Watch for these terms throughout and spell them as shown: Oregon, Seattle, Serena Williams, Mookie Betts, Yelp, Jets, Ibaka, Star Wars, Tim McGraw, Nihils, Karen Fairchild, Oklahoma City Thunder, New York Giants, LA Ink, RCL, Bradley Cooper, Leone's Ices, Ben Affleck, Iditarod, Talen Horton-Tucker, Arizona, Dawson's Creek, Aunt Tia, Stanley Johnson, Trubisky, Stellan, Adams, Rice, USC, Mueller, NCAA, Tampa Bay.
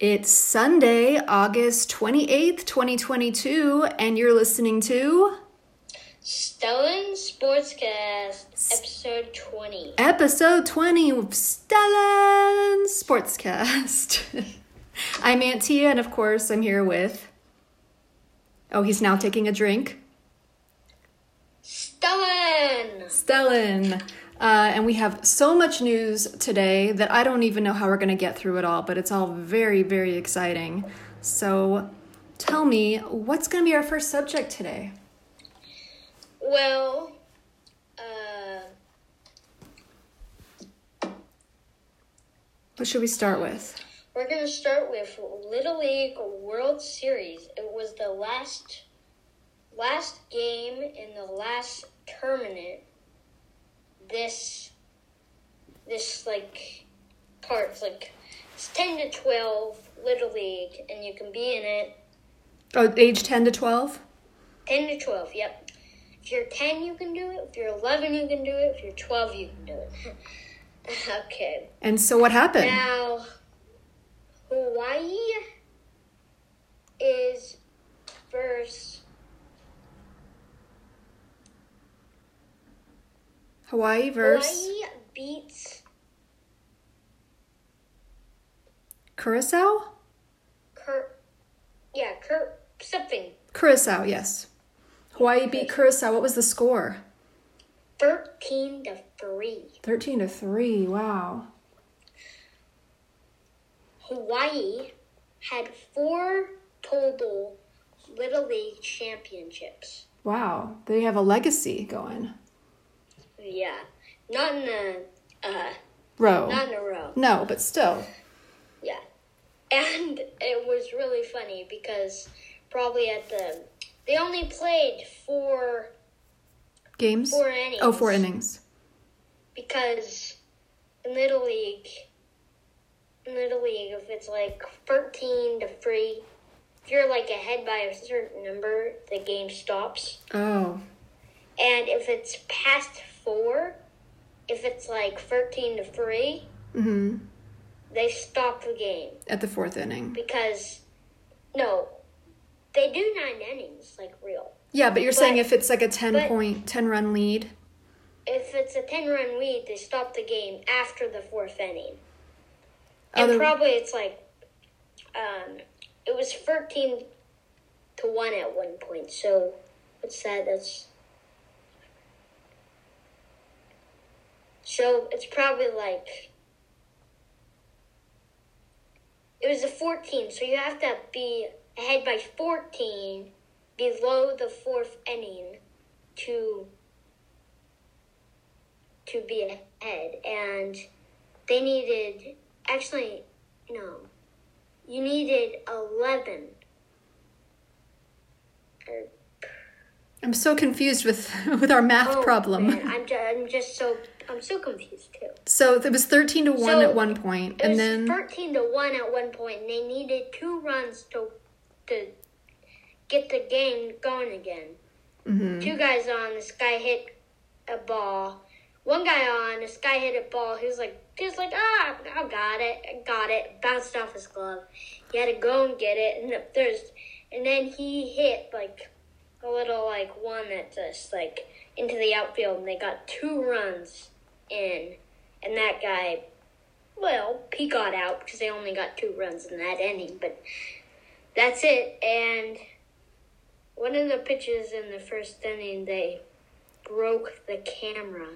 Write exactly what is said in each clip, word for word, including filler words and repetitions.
It's Sunday, August twenty-eighth, twenty twenty-two, and you're listening to Stellan Sportscast, episode twenty. Episode twenty of Stellan Sportscast. I'm Aunt Tia, and of course, I'm here with... Oh, he's now taking a drink. Stellan! Stellan! Uh, and we have so much news today that I don't even know how we're going to get through it all, but it's all very, very exciting. So tell me, what's going to be our first subject today? Well, uh... what should we start with? We're going to start with Little League World Series. It was the last, last game in the last tournament. This, this, like, parts, like, it's ten to twelve, Little League, and you can be in it. Oh, age ten to twelve? ten to twelve, yep. If you're ten, you can do it. If you're eleven, you can do it. If you're twelve, you can do it. Okay. And so what happened? Now, Hawaii is versus... Hawaii versus... Hawaii beats... Curacao? Cur... Yeah, Cur... Something. Curacao, yes. Hawaii beat Curacao. What was the score? thirteen to three. thirteen to three, wow. Hawaii had four total Little League championships. Wow, they have a legacy going. Yeah, not in a uh, row. Not in a row. No, but still. Yeah, and it was really funny because probably at the they only played four games. Four innings. Oh, four innings. Because in Little League, in Little League, if it's like thirteen to three, if you're like ahead by a certain number, the game stops. Oh. And if it's past four, if it's like thirteen to three, mm-hmm. they stop the game. At the fourth inning. Because, no, they do nine innings, like real. Yeah, but you're but, saying if it's like a ten-point, ten-run lead? If it's a ten-run lead, they stop the game after the fourth inning. And Other... probably it's like, um, it was thirteen to one at one point. So, what's that? That's... So, it's probably like, it was a fourteen, so you have to be ahead by fourteen below the fourth inning to, to be ahead. And they needed, actually, no, you needed eleven. Or, I'm so confused with, with our math oh, problem. Man, I'm, just, I'm just so... I'm so confused, too. So, it was thirteen to one so at one point, and then... It was thirteen to one at one point, and they needed two runs to to get the game going again. Mm-hmm. Two guys on, this guy hit a ball. One guy on, this guy hit a ball. He was like, he was like, ah, I got it, I got it. Bounced off his glove. He had to go and get it, and there's... And then he hit, like, a little, like, one that just, like, into the outfield, and they got two runs in, and that guy, well, he got out because they only got two runs in that inning, but that's it. And one of the pitches in the first inning, they broke the camera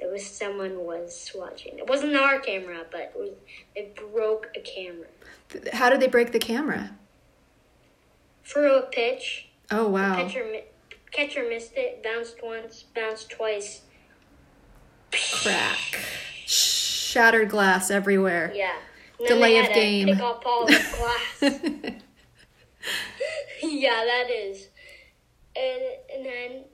that was someone was watching. It wasn't our camera, but it, was, it broke a camera. How did they break the camera? Through a pitch. Oh, wow. The pitcher, catcher missed it, bounced once, bounced twice. Crack. Shattered glass everywhere. Yeah. Delay of game. Pick up all the glass. Yeah, that is. And and then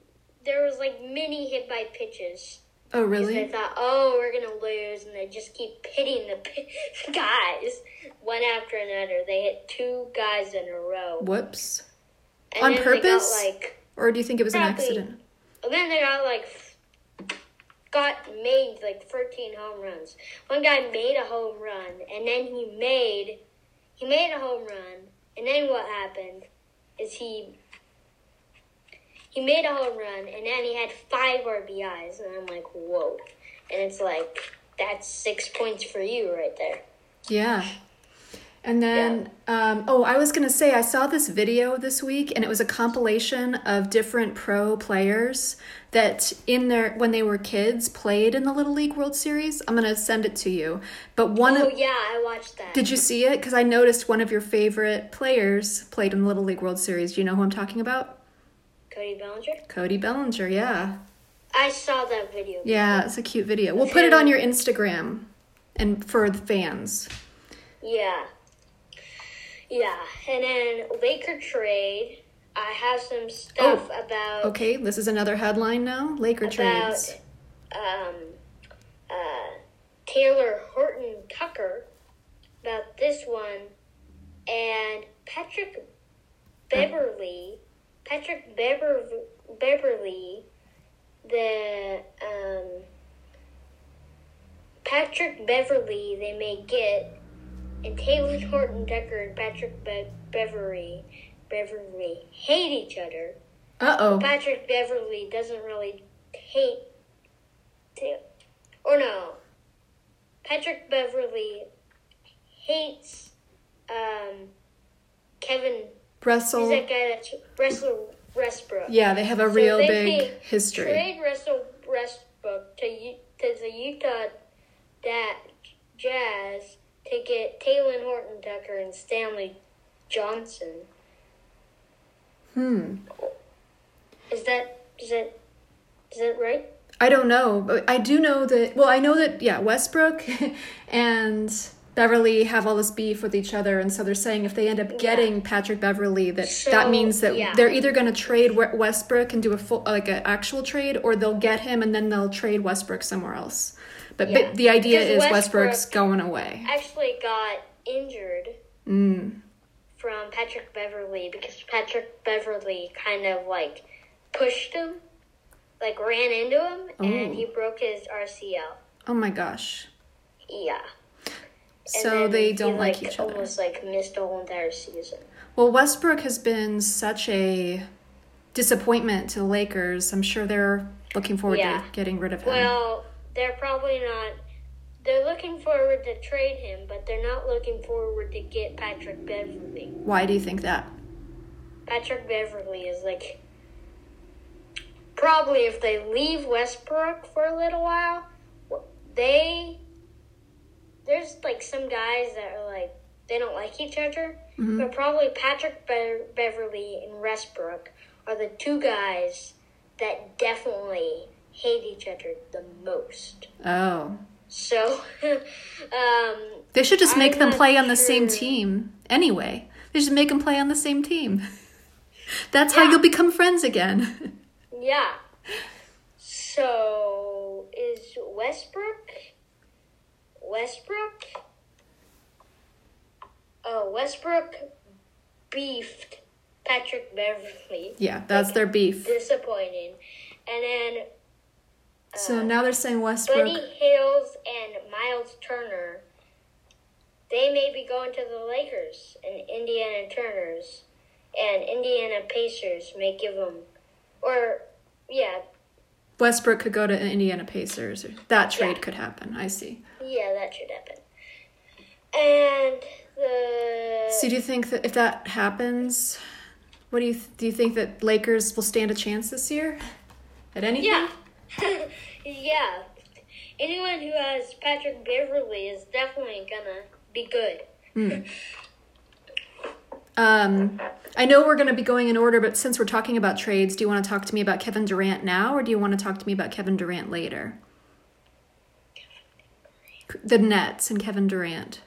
there was like mini hit by pitches. Oh really? They thought, oh, we're gonna lose, and they just keep hitting the p- guys one after another. They hit two guys in a row. Whoops. And on purpose, got, like, or do you think it was probably an accident? And then they got like. got made, like, thirteen home runs. One guy made a home run, and then he made, He made a home run, and then what happened is he he made a home run, and then he had five R B Is, and I'm like, whoa. And it's like, that's six points for you right there. Yeah. And then, yeah. um, oh, I was going to say, I saw this video this week, and it was a compilation of different pro players that in their, when they were kids, played in the Little League World Series. I'm going to send it to you. But one oh, of, yeah, I watched that. Did you see it? Because I noticed one of your favorite players played in the Little League World Series. Do you know who I'm talking about? Cody Bellinger? Cody Bellinger, yeah. I saw that video. Yeah, it's a cute video. We'll put it on your Instagram and for the fans. Yeah. Yeah, and then Laker trade. I have some stuff oh, about... Okay, this is another headline now. Laker about, trades. Um, uh, Talen Horton-Tucker, about this one. And Patrick Beverley. Patrick Bever- Beverley, the... Um, Patrick Beverley, they may get... And Talen Horton-Tucker and Patrick Be- Beverley, Beverley hate each other. Uh-oh. Patrick Beverley doesn't really hate... T- or no. Patrick Beverley hates um, Kevin... Russell. He's that guy that's... Russell Westbrook. Yeah, they have a so real big history. Trade Russell Westbrook to, to the Utah that Jazz... to get Talen Horton-Tucker and Stanley Johnson. Hmm. Is that is that is that right? I don't know, but I do know that. Well, I know that. Yeah, Westbrook and Beverley have all this beef with each other, and so they're saying if they end up getting yeah. Patrick Beverley, that so, that means that yeah. they're either going to trade Westbrook and do a full like an actual trade, or they'll get him and then they'll trade Westbrook somewhere else. But, yeah. but the idea because is Westbrook Westbrook's going away. Actually got injured mm. from Patrick Beverley because Patrick Beverley kind of, like, pushed him, like, ran into him, Ooh. and he broke his R C L. Oh, my gosh. Yeah. And so they don't he, like, like each other. Almost, like, missed the whole entire season. Well, Westbrook has been such a disappointment to the Lakers. I'm sure they're looking forward yeah. to getting rid of him. Well... They're probably not, they're looking forward to trade him, but they're not looking forward to get Patrick Beverley. Why do you think that? Patrick Beverley is like, probably if they leave Westbrook for a little while, they, there's like some guys that are like, they don't like each other, mm-hmm. but probably Patrick Be- Beverley and Westbrook are the two guys that definitely hate each other the most. Oh. So, um... They should just make I'm them play sure. on the same team anyway. They should make them play on the same team. That's yeah. how you'll become friends again. yeah. So, is Westbrook... Westbrook? Oh, Westbrook beefed Patrick Beverley. Yeah, that's like, their beef. Disappointing. And then... So uh, now they're saying Westbrook. Buddy Hield and Miles Turner, they may be going to the Lakers and Indiana Turners, and Indiana Pacers may give them, or, yeah. Westbrook could go to Indiana Pacers. That trade yeah. could happen. I see. Yeah, that should happen. And the... So do you think that if that happens, what do you, th- do you think that Lakers will stand a chance this year at anything? Yeah. yeah, anyone who has Patrick Beverley is definitely gonna be good. Mm. Um, I know we're gonna be going in order, but since we're talking about trades, do you want to talk to me about Kevin Durant now, or do you want to talk to me about Kevin Durant later? The Nets and Kevin Durant.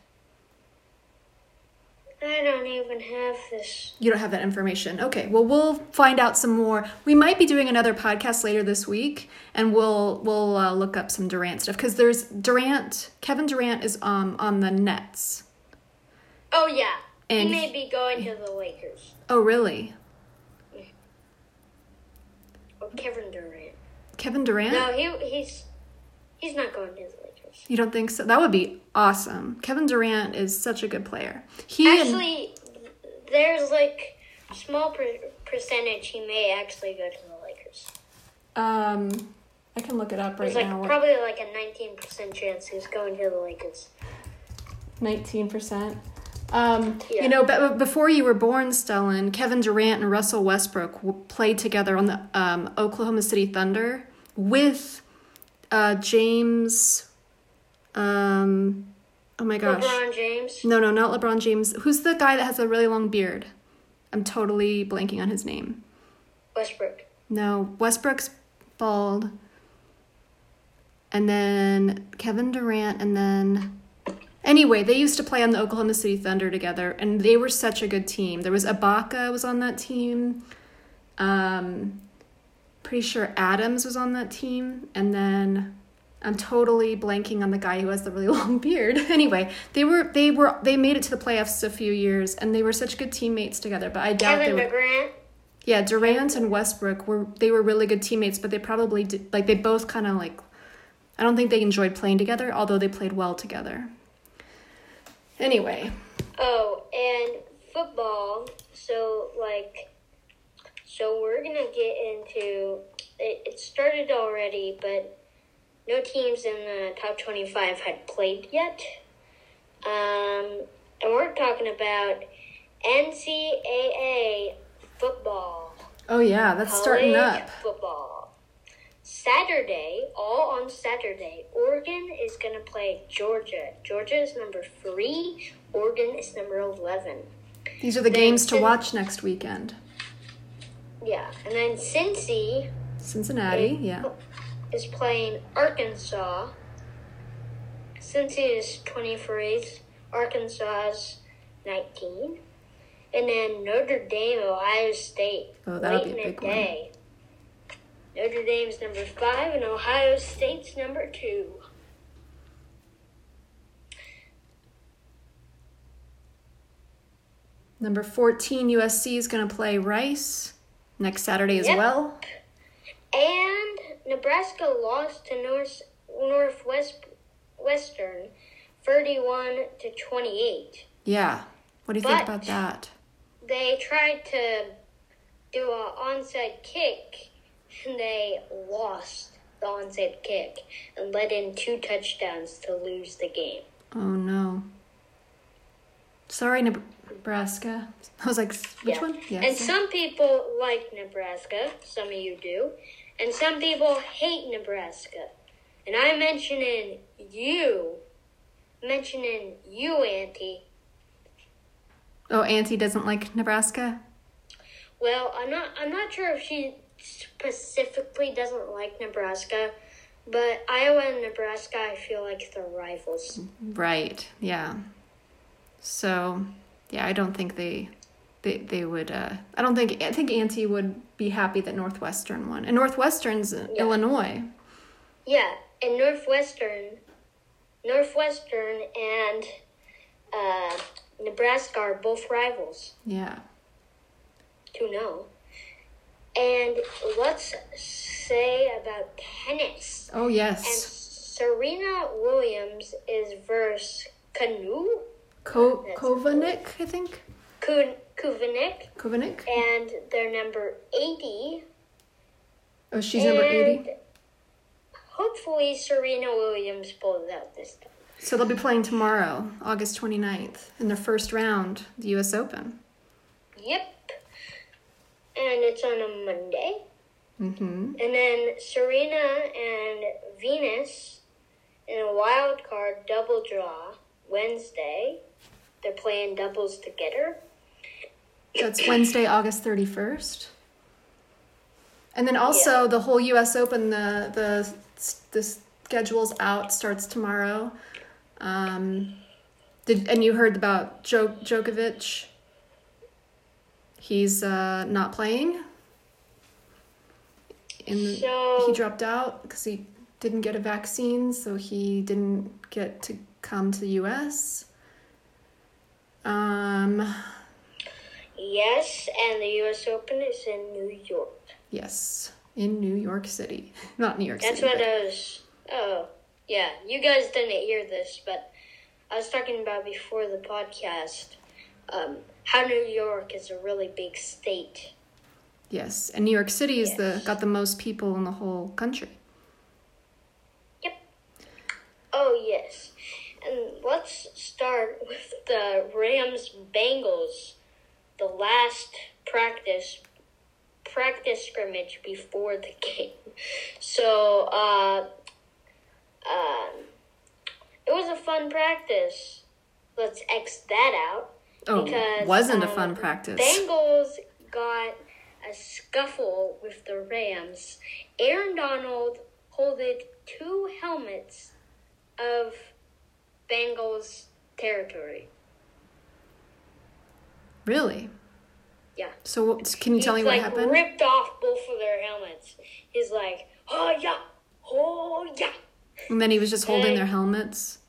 I don't even have this. You don't have that information. Okay, well, we'll find out some more. We might be doing another podcast later this week, and we'll we'll uh, look up some Durant stuff because there's Durant. Kevin Durant is um on the Nets. Oh yeah, and he may he, be going to the Lakers. Oh really? Or Kevin Durant. Kevin Durant? No, he he's he's not going to the Lakers. You don't think so? That would be awesome. Kevin Durant is such a good player. He actually, and... there's like a small per- percentage he may actually go to the Lakers. Um, I can look it up right like, now. There's probably like a nineteen percent chance he's going to the Lakers. nineteen percent. Um, yeah. You know, but before you were born, Stellan, Kevin Durant and Russell Westbrook played together on the um, Oklahoma City Thunder with uh, James. Um, oh my gosh, LeBron James. No, no, not LeBron James. Who's the guy that has a really long beard? I'm totally blanking on his name. Westbrook. No, Westbrook's bald. And then Kevin Durant, and then. Anyway, they used to play on the Oklahoma City Thunder together, and they were such a good team. There was Ibaka was on that team. Um, pretty sure Adams was on that team. And then I'm totally blanking on the guy who has the really long beard. Anyway, they were they were they made it to the playoffs a few years, and they were such good teammates together. But I doubt Kevin they were. Durant. Yeah, Durant and Westbrook were they were really good teammates, but they probably did, like they both kind of like I don't think they enjoyed playing together, although they played well together. Anyway. Oh, and football. So, like, so we're going to get into, it, it started already, but no teams in the top twenty-five had played yet. Um, and we're talking about N C double A football. Oh, yeah, that's college starting up. Football. Saturday, all on Saturday, Oregon is going to play Georgia. Georgia is number three. Oregon is number eleven. These are the then games to Cin- watch next weekend. Yeah. And then Cincy. Cincinnati, is, yeah. Is playing Arkansas. Cincy is twenty-three. Arkansas is nineteen. And then Notre Dame, Ohio State. Oh, that'll be a big day. One. Notre Dame's number five, and Ohio State's number two. Number fourteen, U S C is going to play Rice next Saturday as yep. well. And Nebraska lost to North Northwestern thirty-one to twenty-eight. Yeah. What do you but think about that? They tried to do an onside kick. And they lost the onside kick and let in two touchdowns to lose the game. Oh, no. Sorry, Nebraska. I was like, which yeah. one? Yeah, and sorry. Some people like Nebraska. Some of you do. And some people hate Nebraska. And I'm mentioning you. Mentioning you, Auntie. Oh, Auntie doesn't like Nebraska? Well, I'm not, I'm not sure if she... specifically doesn't like Nebraska, but Iowa and Nebraska, I feel like they're rivals. Right, yeah. So, yeah, I don't think they they, they would, uh, I don't think, I think Auntie would be happy that Northwestern won. And Northwestern's yeah. Illinois. Yeah, and Northwestern, Northwestern and uh, Nebraska are both rivals. Yeah. To know. And let's say about tennis. Oh, yes. And Serena Williams is versus Kanu? Co- Kovanic, I think. Kun- Kovanic. Kovanic. And they're number eighty. Oh, she's and number eighty? Hopefully Serena Williams pulls out this time. So they'll be playing tomorrow, August twenty-ninth, in their first round, the U S Open. Yep. And it's on a Monday. Mm-hmm. And then Serena and Venus in a wild card double draw Wednesday. They're playing doubles together. That's Wednesday, August thirty-first. And then also yeah. the whole U S Open, the the the schedule's out, starts tomorrow. Um, did and you heard about Djok- Djokovic? He's uh, not playing, and so, he dropped out because he didn't get a vaccine, so he didn't get to come to the U S Um. Yes, and the U S Open is in New York. Yes, in New York City, not New York That's City. That's what but, I was. Oh. Yeah, you guys didn't hear this, but I was talking about before the podcast um, how New York is a really big state. Yes, and New York City is yes. the got the most people in the whole country. Yep. Oh, yes. And let's start with the Rams-Bengals, the last practice practice scrimmage before the game. So, uh, uh, it was a fun practice. Let's X that out. Oh, because, wasn't um, a fun practice. Bengals got a scuffle with the Rams. Aaron Donald holded two helmets of Bengals territory. Really? Yeah. So can you He's tell me like what happened? Ripped off both of their helmets. He's like, oh yeah, oh yeah. And then he was just holding and, their helmets?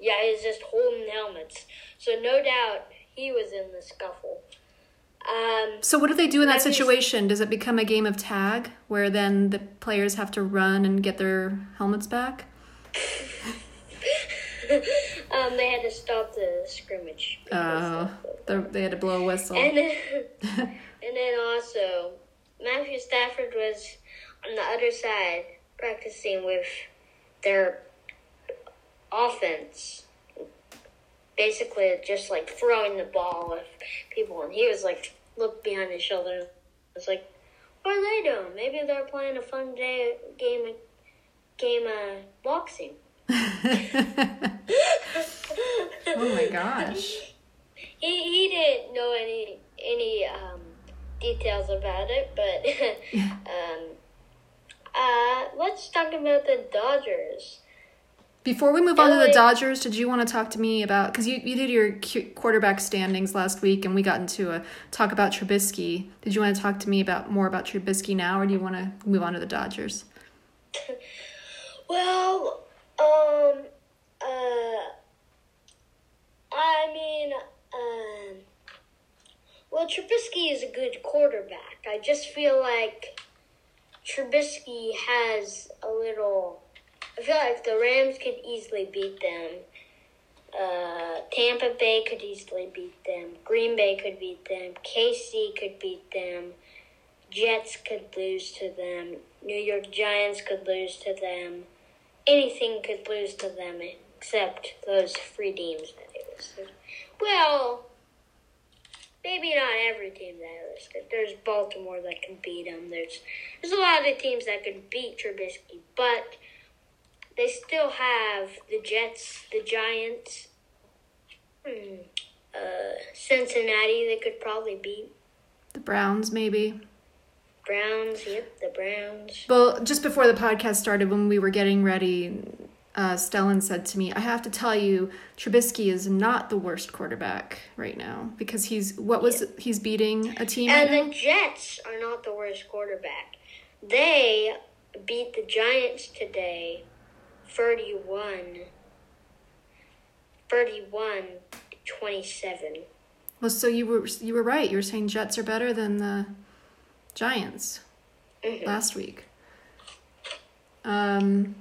Yeah, he was just holding helmets. So no doubt he was in the scuffle. Um, so what do they do in that situation? Does it become a game of tag where then the players have to run and get their helmets back? um, they had to stop the scrimmage. Oh, the, they had to blow a whistle. And then, and then also, Matthew Stafford was on the other side practicing with their offense. Basically, just like throwing the ball at people. And he was like, looked behind his shoulder. Was like, what are they doing? Maybe they're playing a fun day, game of game, uh, boxing. Oh my gosh. He he didn't know any any um, details about it, but yeah. um, uh, let's talk about the Dodgers. Before we move on to the Dodgers, did you want to talk to me about, because you, you did your quarterback standings last week and we got into a talk about Trubisky. Did you want to talk to me about more about Trubisky now, or do you want to move on to the Dodgers? Well, um, uh, I mean, um, well, Trubisky is a good quarterback. I just feel like Trubisky has a little... I feel like the Rams could easily beat them. Uh, Tampa Bay could easily beat them. Green Bay could beat them. K C could beat them. Jets could lose to them. New York Giants could lose to them. Anything could lose to them except those three teams that they listed. Well, maybe not every team that I listed. There's Baltimore that can beat them. There's, there's a lot of teams that could beat Trubisky, but... they still have the Jets, the Giants, hmm, uh, Cincinnati they could probably beat. The Browns, maybe. Browns, yep, the Browns. Well, just before the podcast started, when we were getting ready, uh, Stellan said to me, I have to tell you, Trubisky is not the worst quarterback right now, because he's, what was, yep. he's beating a team. And right the now? Jets are not the worst quarterback. They beat the Giants today. thirty-one, thirty-one, twenty-seven Well, so you were you were right. You were saying Jets are better than the Giants mm-hmm. last week. Um.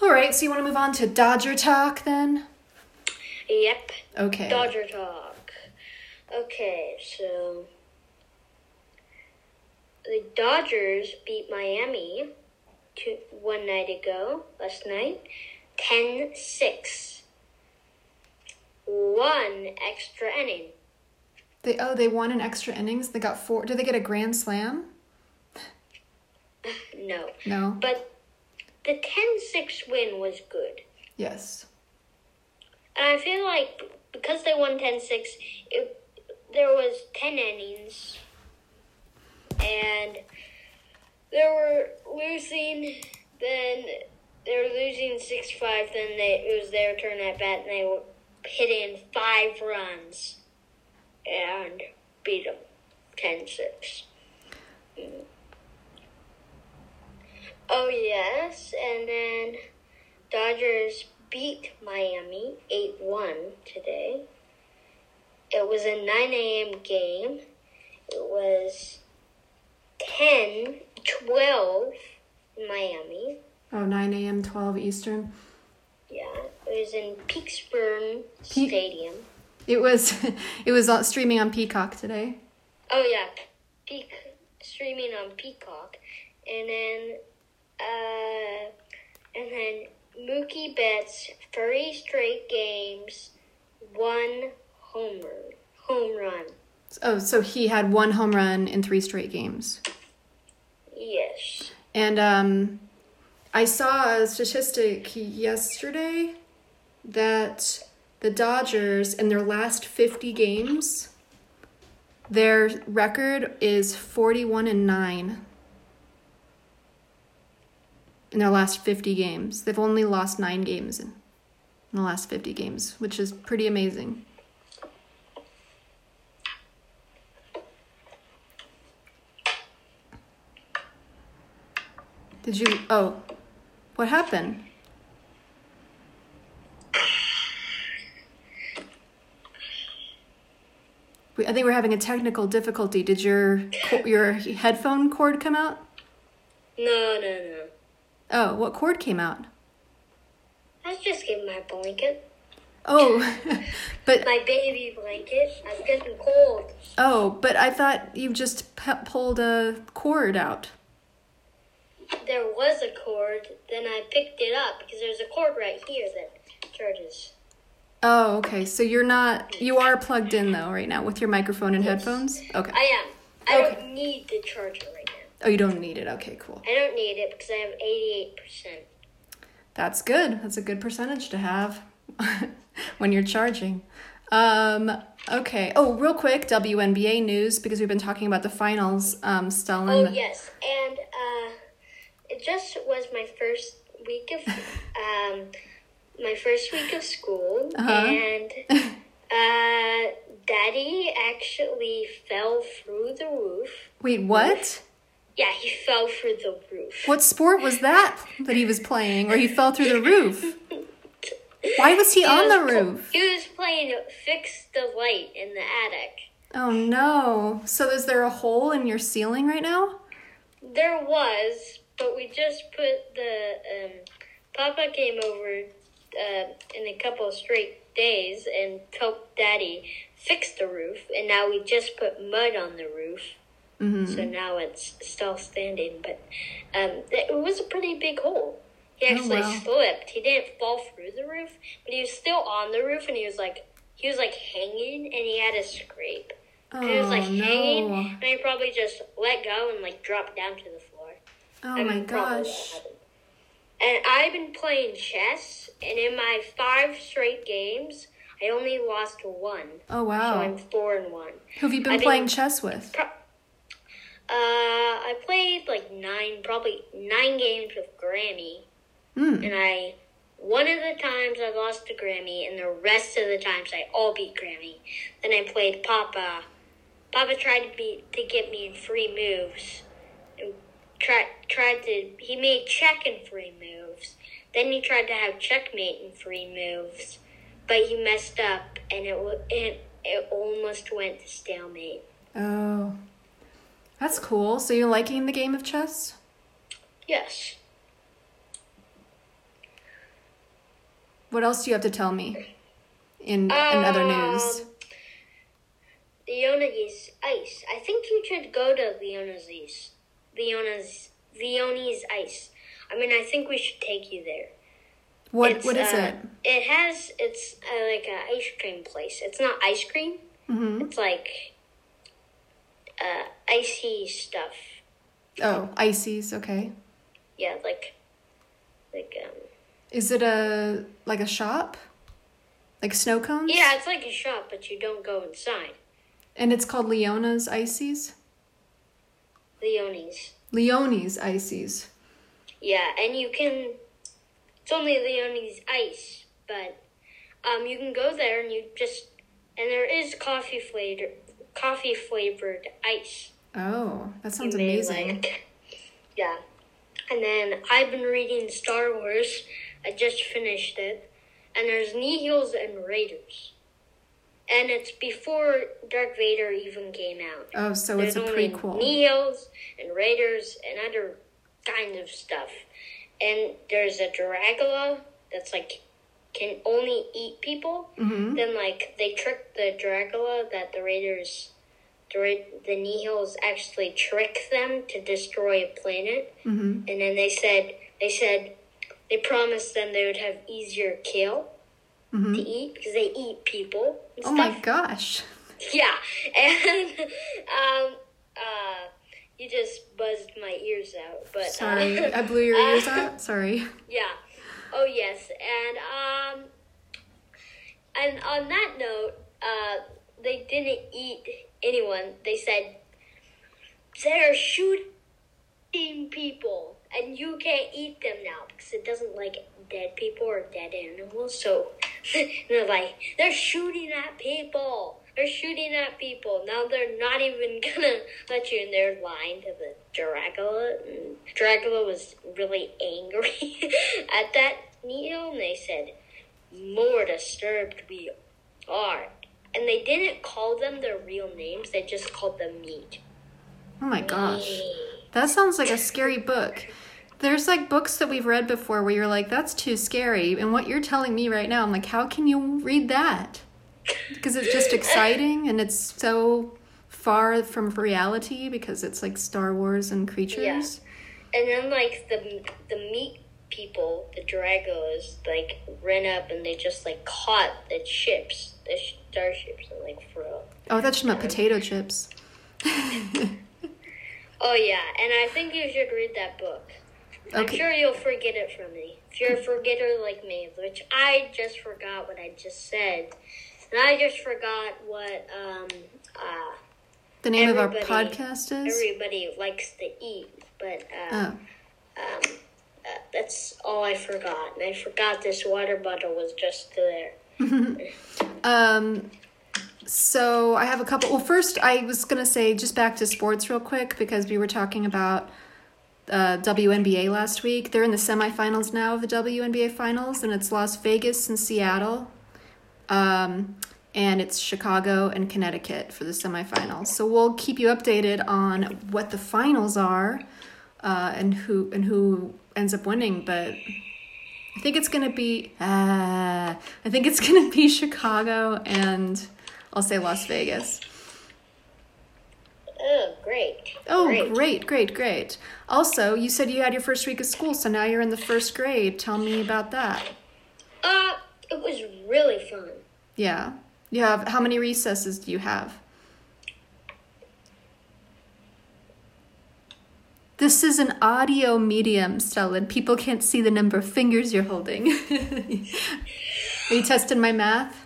All right, so you want to move on to Dodger talk then? Yep. Okay. Dodger talk. Okay, so the Dodgers beat Miami. Two, one night ago, last night, ten six One extra inning. They oh they won in extra innings. They got four. Did they get a grand slam? No. No. But the ten six win was good. Yes. And I feel like because they won ten six it, there was ten innings, and they were losing, then they were losing six five then they, it was their turn at bat, and they were hit in five runs and beat them ten six Oh, yes, and then Dodgers beat Miami eight one today. It was a nine a.m. game. It was ten twelve in Miami Oh, nine a.m., twelve Eastern? Yeah, it was in Peaksburn Pe- Stadium. It was it was streaming on Peacock today. Oh, yeah. Peak streaming on Peacock. And then uh and then Mookie Betts, three straight games, one homer home run. Oh, so he had one home run in three straight games. Yes. And um I saw a statistic yesterday that the Dodgers, in their last fifty games, their record is forty-one and nine. In their last fifty games, they've only lost nine games in the last fifty games, which is pretty amazing. Did you? Oh. What happened? We, I think we're having a technical difficulty. Did your your headphone cord come out? No, no, no. Oh, what cord came out? I was just getting my blanket. Oh, but... my baby blanket. I'm getting cold. Oh, but I thought you just pe- pulled a cord out. There was a cord, then I picked it up because there's a cord right here that charges. Oh, okay. So you're not, you are plugged in though right now with your microphone and yes. headphones? Okay. I am. I okay. don't need the charger right now. Oh, you don't need it. Okay, cool. I don't need it because I have eighty-eight percent. That's good. That's a good percentage to have when you're charging. Um, okay. Oh, real quick, W N B A news because we've been talking about the finals. Um, Stellan. Oh, yes. And, uh, it just was my first week of um, my first week of school, uh-huh. and uh, Daddy actually fell through the roof. Wait, what? Yeah, he fell through the roof. What sport was that that he was playing, or he fell through the roof? Why was he, he on was the roof? Pl- he was playing Fix the Light in the attic. Oh no! So is there a hole in your ceiling right now? There was. But we just put the, um, Papa came over uh, in a couple of straight days and helped Daddy fix the roof. And now we just put mud on the roof. Mm-hmm. So now it's still standing. But um, it was a pretty big hole. He actually oh, wow. slipped. He didn't fall through the roof, but he was still on the roof. And he was like, he was like hanging and he had a scrape. Oh, he was like no. hanging and he probably just let go and like dropped down to the floor. Oh my gosh. And I've been playing chess, and in my five straight games, I only lost one. Oh, wow. So I'm four and one. Who have you been I've playing been, chess with? Pro- uh, I played like nine, probably nine games with Grammy. Mm. And I, one of the times I lost to Grammy, and the rest of the times I all beat Grammy. Then I played Papa. Papa tried to, beat, to get me in three moves. And Tried, tried to, he made check in three moves. Then he tried to have checkmate in three moves, but he messed up and it it, it almost went to stalemate. Oh, that's cool. So you're liking the game of chess? Yes. What else do you have to tell me in, uh, in other news? Leone's Ice. I think you should go to Leone's Ice. Leone's, Leone's Ice. I mean, I think we should take you there. What? It's, what is uh, it? It has, it's uh, like an ice cream place. It's not ice cream. Mm-hmm. It's like uh, icy stuff. Oh, ices, okay. Yeah, like, like, um. Is it a, like a shop? Like snow cones? Yeah, it's like a shop, but you don't go inside. And it's called Leone's Ices? Leone's. Leone's Ices. Yeah, and you can, it's only Leone's Ice, but um, you can go there and you just, and there is coffee flavored, coffee flavored ice. Oh, that sounds amazing. Like. Yeah. And then I've been reading Star Wars. I just finished it. And there's Nihil's and Raiders. And it's before Darth Vader even came out. Oh, so there's it's a prequel. Neos and Raiders and other kinds of stuff. and there's a Dragula that's like can only eat people. Mm-hmm. Then like they tricked the Dragula that the Raiders, the Ra- the Nihils actually trick them to destroy a planet. Mm-hmm. And then they said they said they promised them they would have easier kill mm-hmm. to eat because they eat people. And oh stuff. My gosh! Yeah, and um uh. You just buzzed my ears out, but sorry, uh, I blew your ears uh, out. Sorry. Yeah. Oh yes, and um, and on that note, uh, they didn't eat anyone. They said they're shooting people, and you can't eat them now because it doesn't like dead people or dead animals. So they're like they're shooting at people. They're shooting at people. Now they're not even gonna let you in. They're lying to the Dracula. And Dracula was really angry at that Neil, and they said, "More disturbed we are." And they didn't call them their real names. They just called them meat. Oh my meat. Gosh, that sounds like a scary book. There's like books that we've read before where you're like, "That's too scary," and what you're telling me right now, I'm like, "How can you read that?" Because it's just exciting and it's so far from reality because it's like Star Wars and creatures. Yeah. And then like the the meat people, the Dragos, like ran up and they just like caught the chips, the starships, and like froze. Oh, that's just my potato chips. Oh yeah, and I think you should read that book. Okay. I'm sure you'll forget it from me. If you're a forgetter like me, which I just forgot what I just said. And I just forgot what um, uh, the name of our podcast is. Everybody likes to eat, but uh, oh. um, uh, that's all I forgot. And I forgot this water bottle was just there. um, so I have a couple. Well, first I was going to say just back to sports real quick because we were talking about uh, W N B A last week. They're in the semifinals now of the W N B A finals, and it's Las Vegas and Seattle. Um, and it's Chicago and Connecticut for the semifinals. So we'll keep you updated on what the finals are, uh, and who and who ends up winning. But I think it's gonna be uh, I think it's gonna be Chicago and I'll say Las Vegas. Oh, great! Oh, great, great, great, great. Also, you said you had your first week of school, so now you're in the first grade. Tell me about that. Uh. It was really fun. Yeah. You have, how many recesses do you have? This is an audio medium, Stellan. People can't see the number of fingers you're holding. Are you testing my math?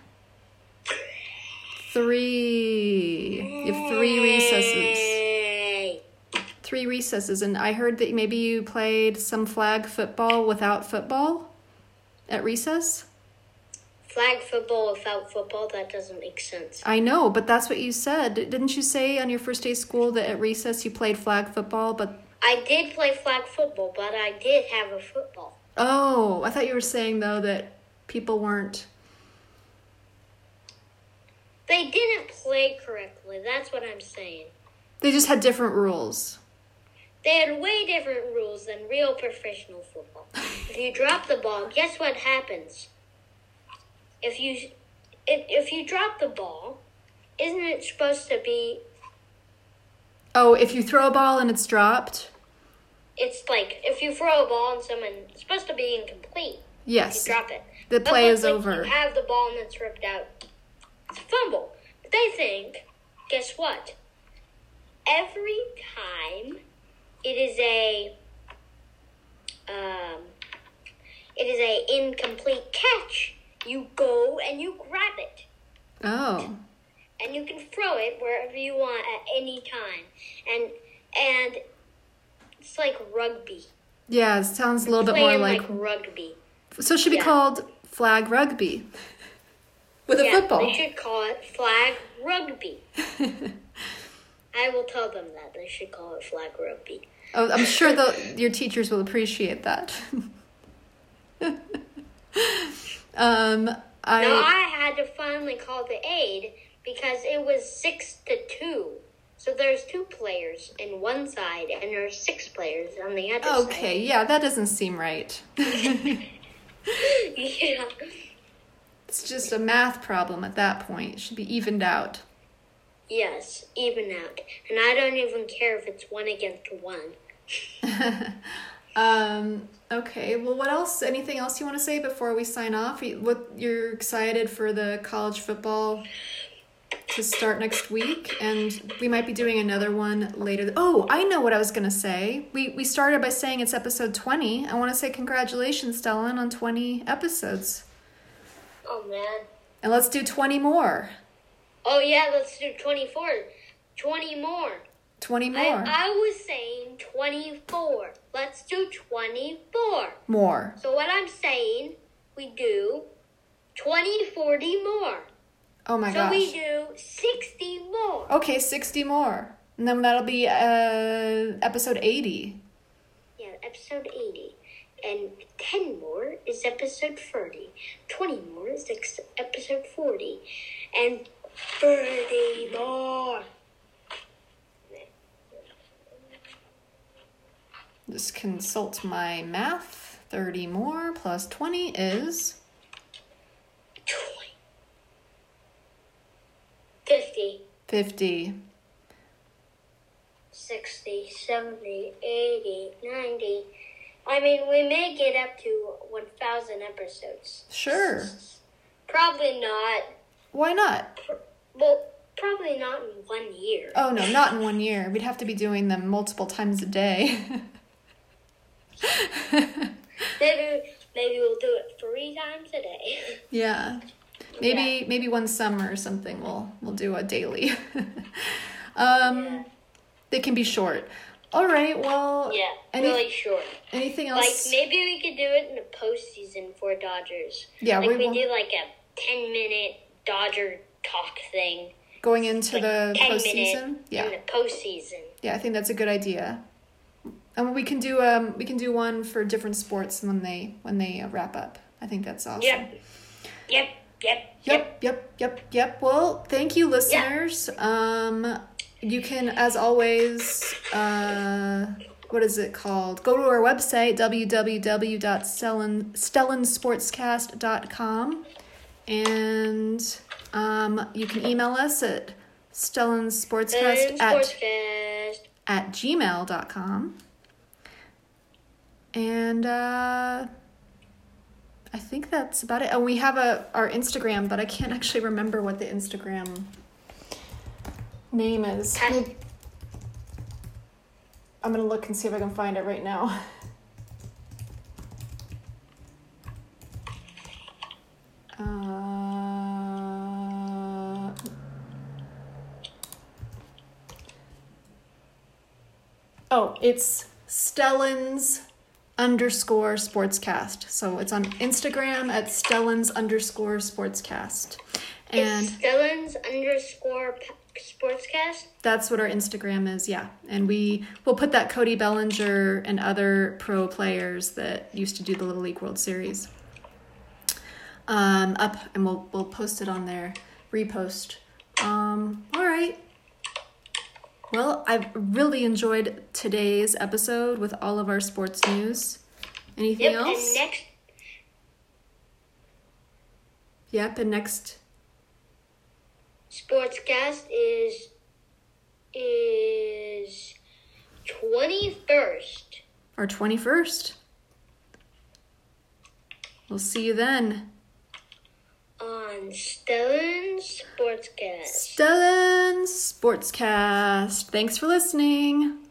Three. You have three recesses. Three recesses. And I heard that maybe you played some flag football without football at recess? Flag football without football, that doesn't make sense. I know, but that's what you said. Didn't you say on your first day of school that at recess you played flag football, but... I did play flag football, but I did have a football. Oh, I thought you were saying, though, that people weren't... They didn't play correctly, that's what I'm saying. They just had different rules. They had way different rules than real professional football. If you drop the ball, guess what happens? If you if, if you drop the ball, isn't it supposed to be... Oh, if you throw a ball and it's dropped? It's like, if you throw a ball and someone... It's supposed to be incomplete. Yes. If you drop it. The play is over. You have the ball and it's ripped out. It's a fumble. But they think, guess what? Every time it is a... Um, it is a incomplete catch... You go and you grab it. Oh. And you can throw it wherever you want at any time. And and it's like rugby. Yeah, it sounds a little bit more like... like rugby. So it should be yeah. called flag rugby. With a yeah, football. They should call it flag rugby. I will tell them that. They should call it flag rugby. Oh, I'm sure the, your teachers will appreciate that. Um, I... Now I had to finally call the aid because it was six to two. So there's two players in one side, and there are six players on the other okay, side. Okay, yeah, that doesn't seem right. Yeah. It's just a math problem at that point. It should be evened out. Yes, even out. And I don't even care if it's one against one. um. Okay, well, what else? Anything else you want to say before we sign off? What, you're excited for the college football to start next week, and we might be doing another one later. Oh, I know what I was going to say. We we started by saying it's episode twenty. I want to say congratulations, Stellan, on twenty episodes. Oh, man. And let's do twenty more. Oh, yeah, let's do twenty-four. twenty more. twenty more. I, I was saying twenty-four. Let's do twenty-four. More. So what I'm saying, we do twenty, forty more. Oh, my so gosh. So we do sixty more. Okay, sixty more. And then that'll be uh, episode eighty. Yeah, episode eighty. And ten more is episode thirty. twenty more is episode forty. And thirty more. Just consult my math. thirty more plus twenty is... fifty. fifty. sixty, seventy, eighty, ninety. I mean, we may get up to one thousand episodes. Sure. Probably not. Why not? Well, probably not in one year. Oh, no, not in one year. We'd have to be doing them multiple times a day. maybe maybe we'll do it three times a day. Yeah. Maybe yeah. maybe one summer or something we'll we'll do a daily. um yeah. They can be short. All right, well yeah, any, really short. Anything else? Like maybe we could do it in the postseason for Dodgers. Yeah, like we, we do like a ten minute Dodger talk thing. Going into like the postseason? Yeah. In the postseason. Yeah, I think that's a good idea. And we can do um we can do one for different sports when they when they wrap up. I think that's awesome. Yep. Yep. Yep. Yep. Yep. Yep. Yep. Well, thank you, listeners. Yeah. Um, you can, as always, uh, what is it called? Go to our website w w w dot stellan sportscast dot com, and um, you can email us at stellansportscast at at gmail dot com. And uh, I think that's about it. Oh, we have a our Instagram, but I can't actually remember what the Instagram name is. Pat- I'm going to look and see if I can find it right now. Uh, oh, it's Stellan's underscore sportscast. So it's on Instagram at Stellan's underscore sportscast. And it's Stellan's underscore sportscast? That's what our Instagram is, yeah. And we will put that Cody Bellinger and other pro players that used to do the Little League World Series um, up, and we'll we'll post it on there, repost. Um, all right. Well, I've really enjoyed today's episode with all of our sports news. Anything yep, else? And next... Yep, and next sportscast is is twenty-first. Our twenty-first. We'll see you then. On Stellan Sportscast. Stellan Sportscast. Thanks for listening.